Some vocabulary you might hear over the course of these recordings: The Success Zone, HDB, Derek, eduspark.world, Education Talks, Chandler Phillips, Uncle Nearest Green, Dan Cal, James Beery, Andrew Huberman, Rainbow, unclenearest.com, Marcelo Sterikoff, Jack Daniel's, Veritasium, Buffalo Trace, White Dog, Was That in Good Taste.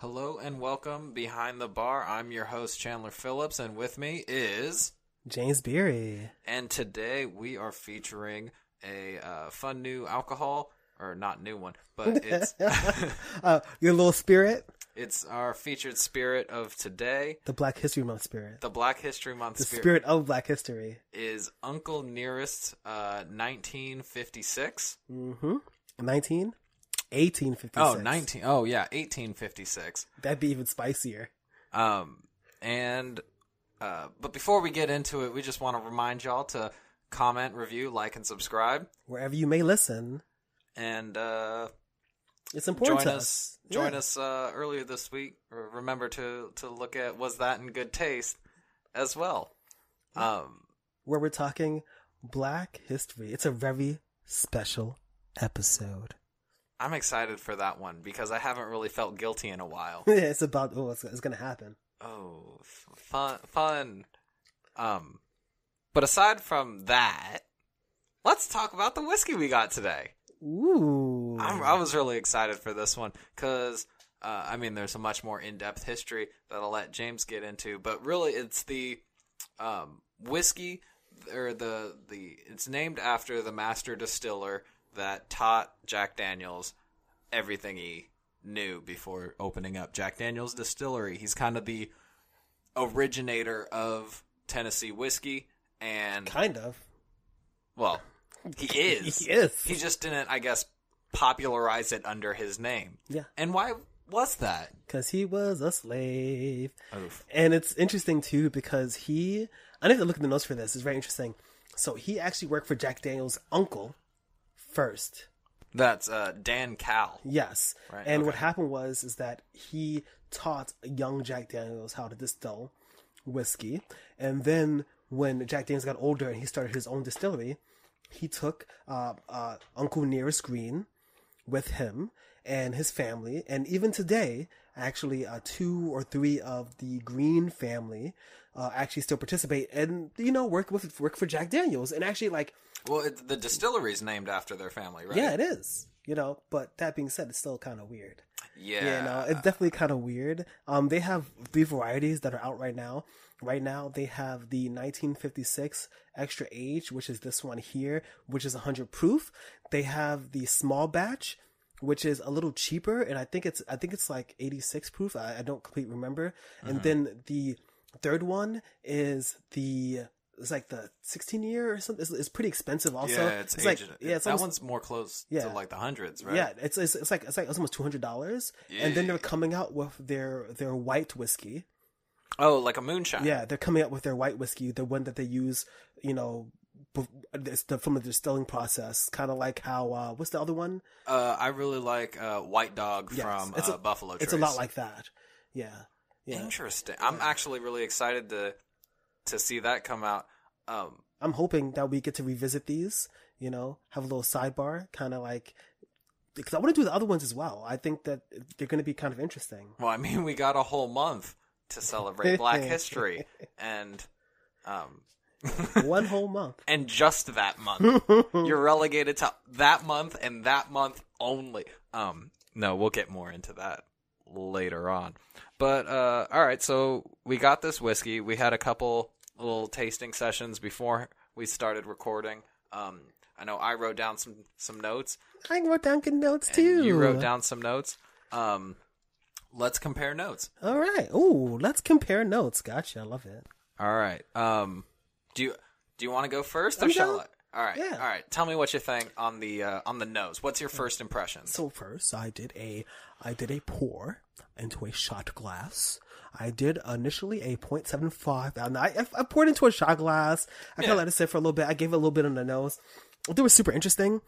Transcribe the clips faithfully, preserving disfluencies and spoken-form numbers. Hello and welcome behind the bar. I'm your host Chandler Phillips, and with me is James Beery. And today we are featuring a uh, fun new alcohol, or not new one, but it's uh, your little spirit. It's our featured spirit of today. The Black History Month spirit. The Black History Month the spirit. The spirit of Black History is Uncle Nearest, uh, nineteen fifty-six. Mm-hmm. nineteen. eighteen fifty-six. Oh, nineteen. Oh, yeah, eighteen fifty-six. That'd be even spicier. Um, and uh, but before we get into it, we just want to remind y'all to comment, review, like, and subscribe wherever you may listen. And uh, it's important join to us. us. Join yeah. us uh, earlier this week. Remember to to look at Was That in Good Taste as well, um, where we're talking Black history. It's a very special episode. I'm excited for that one because I haven't really felt guilty in a while. Yeah, it's about oh, it's, it's going to happen. Oh, fun, fun. Um, but aside from that, let's talk about the whiskey we got today. Ooh, I'm, I was really excited for this one because uh, I mean, there's a much more in-depth history that I'll let James get into, but really, it's the um, whiskey, or the the it's named after the master distiller that taught Jack Daniel's everything he knew before opening up Jack Daniel's distillery. He's kind of the originator of Tennessee whiskey, and kind of, well, he is. He is. He just didn't, I guess, popularize it under his name. Yeah. And why was that? Because he was a slave. Oof. And it's interesting too because he, I need to look at the notes for this. It's very interesting. So he actually worked for Jack Daniel's uncle first. That's uh, Dan Cal. Yes. Right? And okay. What happened was is that he taught young Jack Daniels how to distill whiskey. And then when Jack Daniels got older and he started his own distillery, he took uh, uh, Uncle Nearest Green with him and his family. And even today, actually, uh, two or three of the Green family uh, actually still participate and, you know, work with work for Jack Daniels. And actually, like, well, it, the distillery is named after their family, right? Yeah, it is. You know, but that being said, it's still kind of weird. Yeah. You know, it's definitely kind of weird. Um, they have three varieties that are out right now. Right now, they have the nineteen fifty-six Extra Age, which is this one here, which is one hundred proof. They have the Small Batch, which is a little cheaper, and I think it's I think it's like eighty-six proof. I, I don't completely remember. Mm-hmm. And then the third one is the... It's like the sixteen year or something. It's, it's pretty expensive also. Yeah, it's, it's like, yeah, it's that almost, one's more close yeah. to like the hundreds, right? Yeah, it's it's, it's like it's like it's almost two hundred dollars. Yeah. And then they're coming out with their their white whiskey. Oh, like a moonshine. Yeah, they're coming out with their white whiskey, the one that they use, you know, the, from the distilling process, kind of like how uh, what's the other one? Uh, I really like uh, White Dog yes. from uh, a, Buffalo Trace. It's a lot like that. Yeah. yeah. Interesting. I'm yeah. actually really excited to to see that come out. Um, I'm hoping that we get to revisit these, you know, have a little sidebar, kind of like, because I want to do the other ones as well. I think that they're going to be kind of interesting. Well, I mean, we got a whole month to celebrate Black History, and um, one whole month, and just that month, you're relegated to that month and that month only. Um, no, we'll get more into that later on, but uh, all right. So we got this whiskey. We had a couple little tasting sessions before we started recording. Um, I know I wrote down some, some notes. I wrote down good notes too. You wrote down some notes. Um, let's compare notes. All right. Ooh, let's compare notes. Gotcha. I love it. All right. Um, do you do you want to go first, or I'm shall down. I? All right. Yeah. All right. Tell me what you think on the uh, on the nose. What's your first impression? So first, I did a I did a pour into a shot glass. I did initially a point seven five. I, I poured into a shot glass. I yeah. kind of let it sit for a little bit. I gave it a little bit on the nose. It was super interesting.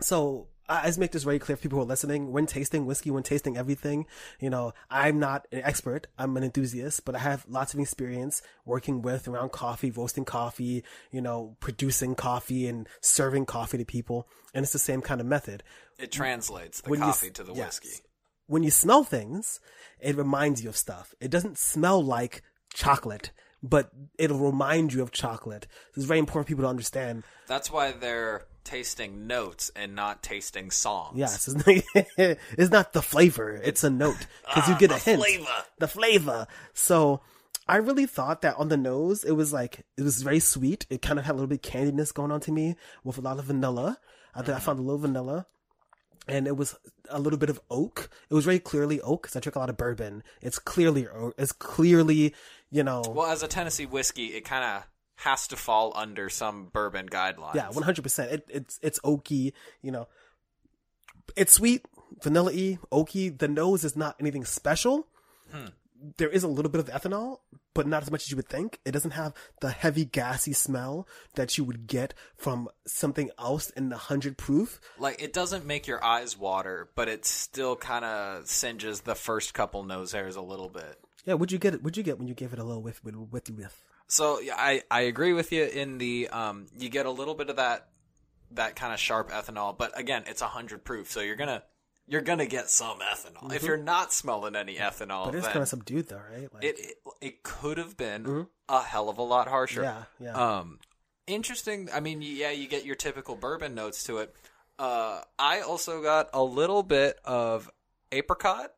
So I just make this very clear for people who are listening. When tasting whiskey, when tasting everything, you know, I'm not an expert. I'm an enthusiast, but I have lots of experience working with around coffee, roasting coffee, you know, producing coffee and serving coffee to people. And it's the same kind of method. It translates the when coffee you, to the yes. whiskey. When you smell things, it reminds you of stuff. It doesn't smell like chocolate but it'll remind you of chocolate. So it's very important for people to understand. That's why they're tasting notes and not tasting songs. Yes. It's not the flavor. It's a note. Because ah, you get a hint. The flavor. The flavor. So I really thought that on the nose, it was like, it was very sweet. It kind of had a little bit of candiness going on to me with a lot of vanilla. I think mm. I found a little vanilla. And it was a little bit of oak. It was very clearly oak because I drink a lot of bourbon. It's clearly, it's clearly, you know. Well, as a Tennessee whiskey, it kind of has to fall under some bourbon guidelines. Yeah, one hundred percent. It's it's oaky. You know, it's sweet, vanilla-y, oaky. The nose is not anything special. Hmm. There is a little bit of ethanol, but not as much as you would think. It doesn't have the heavy, gassy smell that you would get from something else in the one hundred proof. Like, it doesn't make your eyes water, but it still kind of singes the first couple nose hairs a little bit. Yeah, what'd you get, what'd you get when you gave it a little whiff? With, with, with? So, yeah, I, I agree with you in the um, – you get a little bit of that that kind of sharp ethanol. But, again, it's one hundred proof, so you're going to – You're going to get some ethanol. Mm-hmm. If you're not smelling any ethanol. But it's kind of subdued though, right? Like... It, it it could have been mm-hmm. a hell of a lot harsher. Yeah, yeah. Um, interesting. I mean, yeah, you get your typical bourbon notes to it. Uh, I also got a little bit of apricot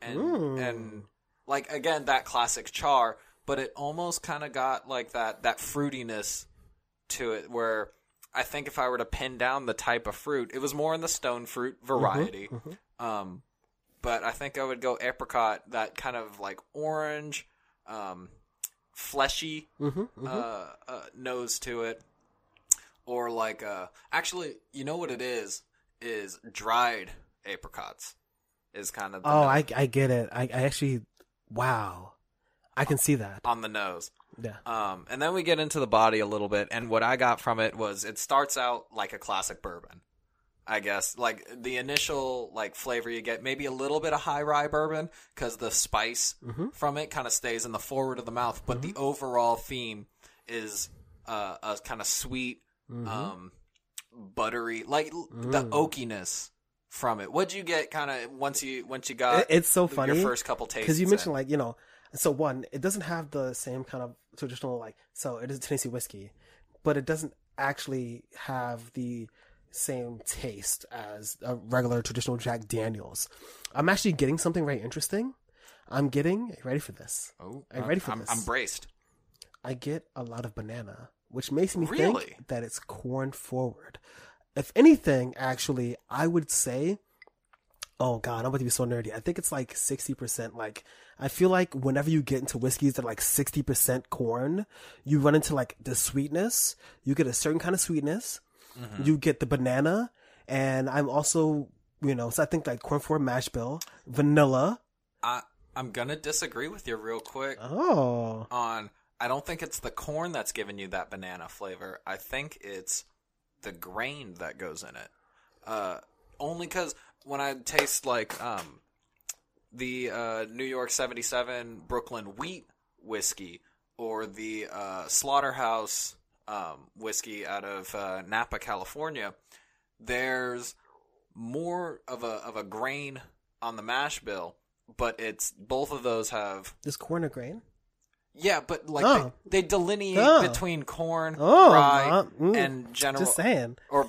and mm. and like, again, that classic char. But it almost kind of got like that, that fruitiness to it where... I think if I were to pin down the type of fruit, it was more in the stone fruit variety. Mm-hmm, mm-hmm. Um, but I think I would go apricot, that kind of like orange, um, fleshy mm-hmm, mm-hmm. Uh, uh, nose to it. Or like, uh, actually, you know what it is, is dried apricots is kind of the Oh, I, I get it. I, I actually, wow. I can see that. On the nose. Yeah. Um, and then we get into the body a little bit, and what I got from it was it starts out like a classic bourbon, I guess. Like the initial like flavor you get, maybe a little bit of high rye bourbon because the spice mm-hmm. from it kind of stays in the forward of the mouth, but mm-hmm. the overall theme is uh, a kind of sweet, mm-hmm. um, buttery, like mm. the oakiness from it. What'd you get kind of once you once you got? It's so funny your first couple tastes because you mentioned in. like you know. So one, it doesn't have the same kind of traditional, like, so it is Tennessee whiskey, but it doesn't actually have the same taste as a regular traditional Jack Daniel's. I'm actually getting something very interesting. I'm getting, ready for this? Oh, I'm ready for I'm, this. I'm braced. I get a lot of banana, which makes me really? think that it's corn forward. If anything, actually, I would say... Oh, God, I'm about to be so nerdy. I think it's like sixty percent. Like, I feel like whenever you get into whiskeys that are like sixty percent corn, you run into like the sweetness. You get a certain kind of sweetness. Mm-hmm. You get the banana. And I'm also, you know, so I think like corn forward mash bill, vanilla. I, I'm going to disagree with you real quick. Oh. On, I don't think it's the corn that's giving you that banana flavor. I think it's the grain that goes in it. Uh, only because... When I taste like um, the uh, New York seventy-seven Brooklyn wheat whiskey or the uh, Slaughterhouse um, whiskey out of uh, Napa, California, there's more of a of a grain on the mash bill, but it's both of those have this corn or grain. Yeah, but like oh. they, they delineate oh. between corn, oh, rye, uh, mm, and general just saying or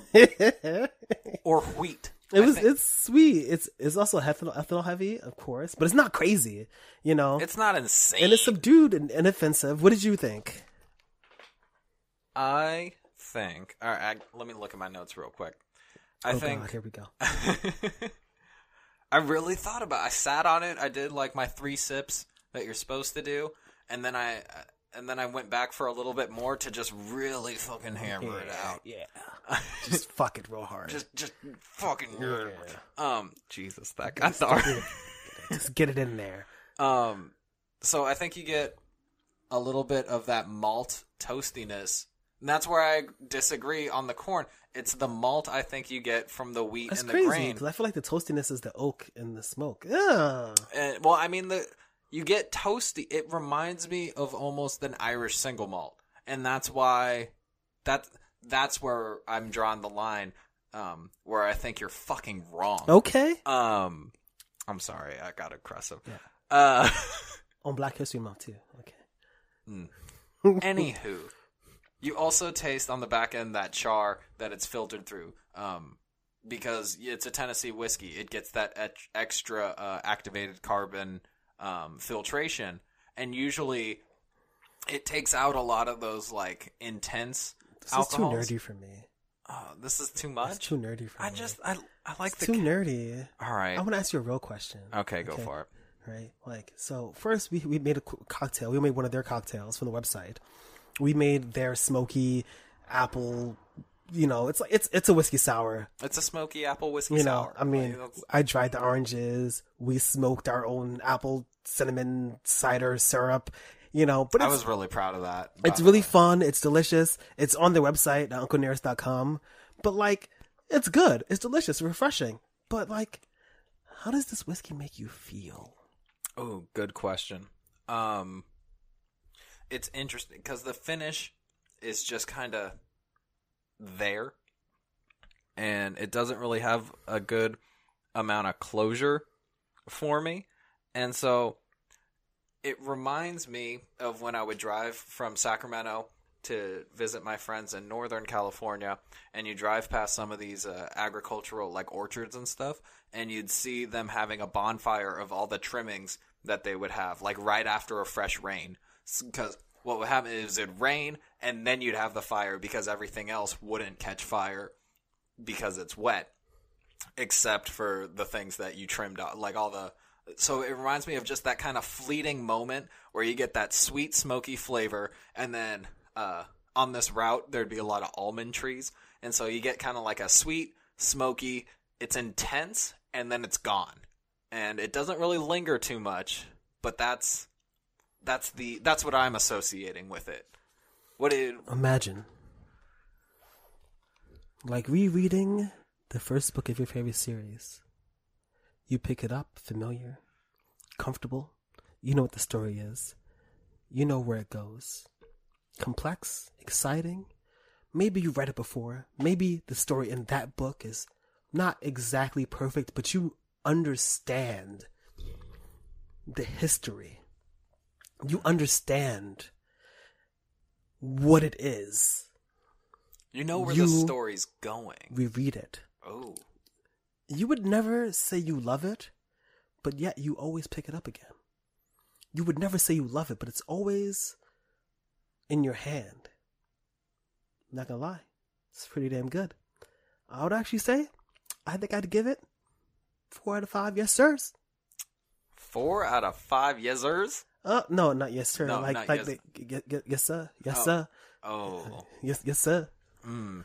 or wheat. It I was think. It's sweet. It's it's also ethanol, ethanol heavy, of course, but it's not crazy, you know. It's not insane, and it's subdued and inoffensive. What did you think? I think. All right, I, let me look at my notes real quick. I oh think. God, here we go. I really thought about. It. I sat on it. I did like my three sips that you're supposed to do, and then I and then I went back for a little bit more to just really fucking hammer yeah, it out. Yeah. Just fuck it real hard. Just, just fucking. Yeah. Um, Jesus, that got dark. Just get it in there. Um, so I think you get a little bit of that malt toastiness, and that's where I disagree on the corn. It's the malt I think you get from the wheat that's and the crazy, grain. Because I feel like the toastiness is the oak and the smoke. Yeah. And well, I mean the you get toasty. It reminds me of almost an Irish single malt, and that's why that. That's where I'm drawing the line, um, where I think you're fucking wrong. Okay. Um, I'm sorry, I got aggressive. Yeah. Uh, on Black History Month too. Okay. Mm. Anywho, you also taste on the back end that char that it's filtered through, um, because it's a Tennessee whiskey. It gets that et- extra uh, activated carbon um, filtration, and usually it takes out a lot of those like intense this alcohols. This is too nerdy for me. Oh, this is too much? It's too nerdy for I me. I just, I I like it's the... It's too ca- nerdy. All right. I want to ask you a real question. Okay, go okay. for it. Right, like, so first we, we made a cocktail. We made one of their cocktails from the website. We made their smoky apple, you know, it's like, it's it's a whiskey sour. It's a smoky apple whiskey you know, sour. I mean, like, I dried the oranges. We smoked our own apple cinnamon cider syrup. You know, but I was really proud of that. It's really fun. It's delicious. It's on their website, uncle nearest dot com. But like, it's good. It's delicious, refreshing. But like, how does this whiskey make you feel? Oh, good question. Um, it's interesting because the finish is just kind of there, and it doesn't really have a good amount of closure for me, and so. It reminds me of when I would drive from Sacramento to visit my friends in Northern California, and you drive past some of these uh, agricultural like orchards and stuff, and you'd see them having a bonfire of all the trimmings that they would have, like right after a fresh rain. Because what would happen is it'd rain, and then you'd have the fire because everything else wouldn't catch fire because it's wet, except for the things that you trimmed out, like all the... So it reminds me of just that kind of fleeting moment where you get that sweet, smoky flavor. And then uh, on this route, there'd be a lot of almond trees. And so you get kind of like a sweet, smoky, it's intense, and then it's gone. And it doesn't really linger too much, but that's that's the that's what I'm associating with it. What did Imagine. Like rereading the first book of your favorite series. You pick it up, familiar, comfortable. You know what the story is. You know where it goes. Complex, exciting. Maybe you read it before. Maybe the story in that book is not exactly perfect, but you understand the history. You understand what it is. You know where you the story's going. Reread it. Oh. You would never say you love it, but yet you always pick it up again. You would never say you love it, but it's always in your hand. I'm not gonna lie. It's pretty damn good. I would actually say, I think I'd give it four out of five yes sirs. Four out of five yes sirs? Uh, no, not yes sir. No, like, like yes. The, yes, yes, yes sir. Yes oh. sir. Oh. Yes, yes sir. Mm.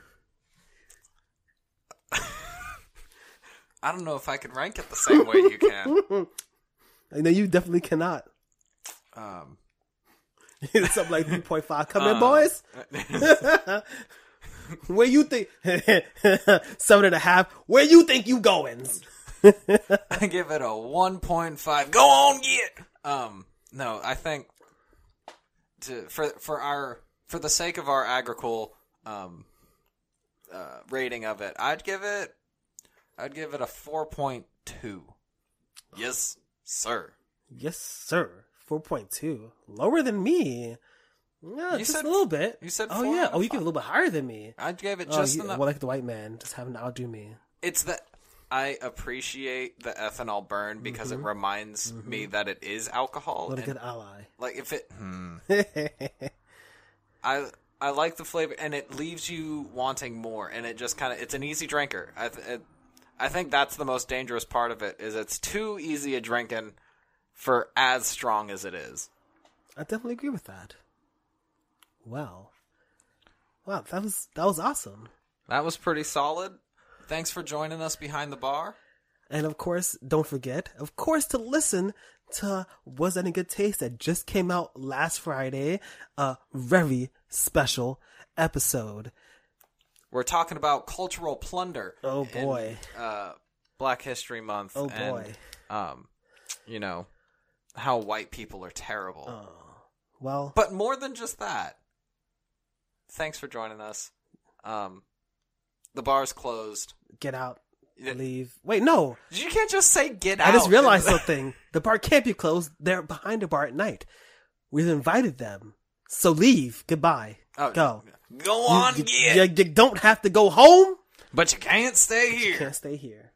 I don't know if I can rank it the same way you can. No, you definitely cannot. Um, it's up like three point five. Come um, in, boys. Where you think... Seven and a half. Where you think you going? I give it a one point five. Go on, get! Um, no, I think... To, for for our for the sake of our agricole um, uh, rating of it, I'd give it... I'd give it a four point two. Yes, sir. Yes, sir. four point two. Lower than me. Yeah, you just said, a little bit. You said four. Oh, yeah. Oh, you gave it a little bit higher than me. I gave it just oh, enough. Well, like the white man, just having to outdo me. It's that I appreciate the ethanol burn because mm-hmm. it reminds mm-hmm. me that it is alcohol. What a good ally. Like, if it... Hmm. I... I like the flavor, and it leaves you wanting more, and it just kind of... It's an easy drinker. I... It, I think that's the most dangerous part of it, is it's too easy a drinking for as strong as it is. I definitely agree with that. Wow. Wow, that was that was awesome. That was pretty solid. Thanks for joining us behind the bar. And of course, don't forget, of course, to listen to Was That in Good Taste that just came out last Friday. A very special episode. We're talking about cultural plunder. Oh, boy. In, uh, Black History Month. Oh, boy. And, um, you know, how white people are terrible. Oh, well. But more than just that. Thanks for joining us. Um, the bar's closed. Get out. Leave. Wait, no. You can't just say get out. I just realized something. The bar can't be closed. They're behind the bar at night. We've invited them So leave. Goodbye. Oh, go. Go on. You, you, you don't have to go home. But you can't stay but here. You can't stay here.